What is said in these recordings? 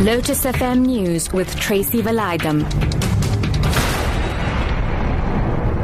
Lotus FM News with Tracy Valaydham.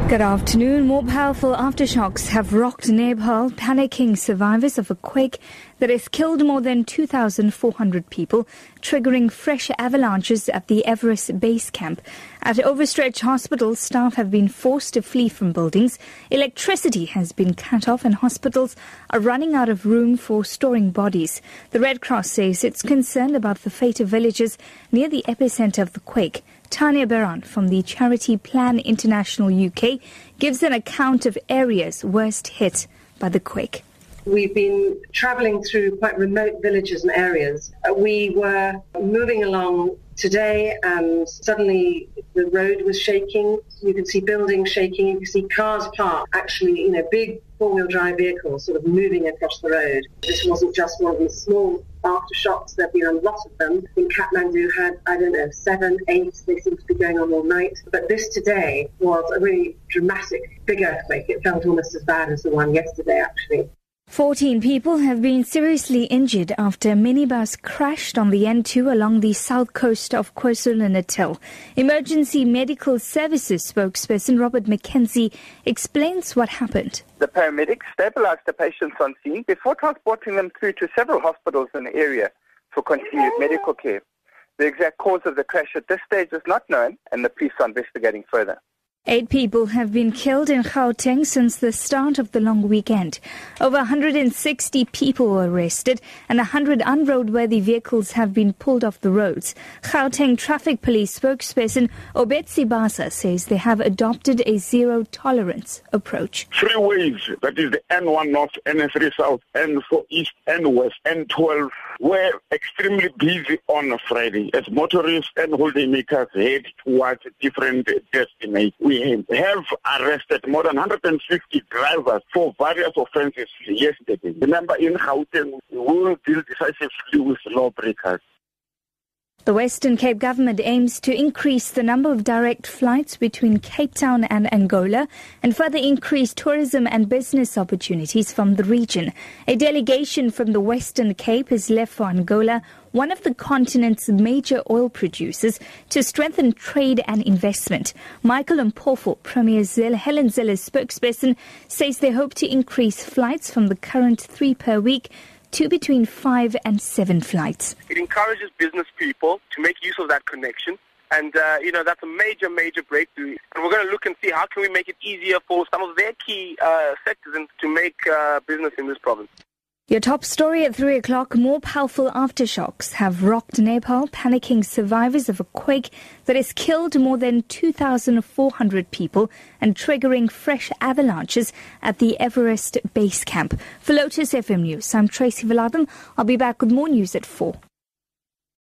Good afternoon. More powerful aftershocks have rocked Nepal, panicking survivors of a quake that has killed more than 2,400 people, triggering fresh avalanches at the Everest base camp. At overstretched hospitals, staff have been forced to flee from buildings. Electricity has been cut off and hospitals are running out of room for storing bodies. The Red Cross says it's concerned about the fate of villages near the epicenter of the quake. Tania Berant from the charity Plan International UK gives an account of areas worst hit by the quake. We've been travelling through quite remote villages and areas. We were moving along today and suddenly the road was shaking. You could see buildings shaking, you could see cars parked, actually, big four-wheel drive vehicles sort of moving across the road. This wasn't just one of these small aftershocks, there've been a lot of them. In Kathmandu had, 7, 8, they seem to be going on all night. But this today was a really dramatic, big earthquake. It felt almost as bad as the one yesterday, actually. 14 people have been seriously injured after a minibus crashed on the N2 along the south coast of KwaZulu-Natal. Emergency Medical Services spokesperson Robert McKenzie explains what happened. The paramedics stabilized the patients on scene before transporting them through to several hospitals in the area for continued medical care. The exact cause of the crash at this stage is not known, and the police are investigating further. 8 people have been killed in Gauteng since the start of the long weekend. Over 160 people were arrested and 100 unroadworthy vehicles have been pulled off the roads. Gauteng Traffic Police spokesperson Obetsi Basa says they have adopted a zero-tolerance approach. Freeways, that is the N1 North, N3 South, N4 East, N West, N12, were extremely busy on Friday as motorists and holidaymakers head towards different destinations. We have arrested more than 150 drivers for various offences yesterday. Remember, in Gauteng, we will deal decisively with lawbreakers. The Western Cape government aims to increase the number of direct flights between Cape Town and Angola and further increase tourism and business opportunities from the region. A delegation from the Western Cape has left for Angola, one of the continent's major oil producers, to strengthen trade and investment. Michael Mpofu, Premier Helen Zeller's spokesperson, says they hope to increase flights from the current 3 per week to between 5 and 7 flights. It encourages business people to make use of that connection. And, that's a major, major breakthrough. And we're going to look and see how can we make it easier for some of their key sectors to make business in this province. Your top story at 3 o'clock, more powerful aftershocks have rocked Nepal, panicking survivors of a quake that has killed more than 2,400 people and triggering fresh avalanches at the Everest base camp. For Lotus FM News, I'm Tracy Valaydham. I'll be back with more news at 4.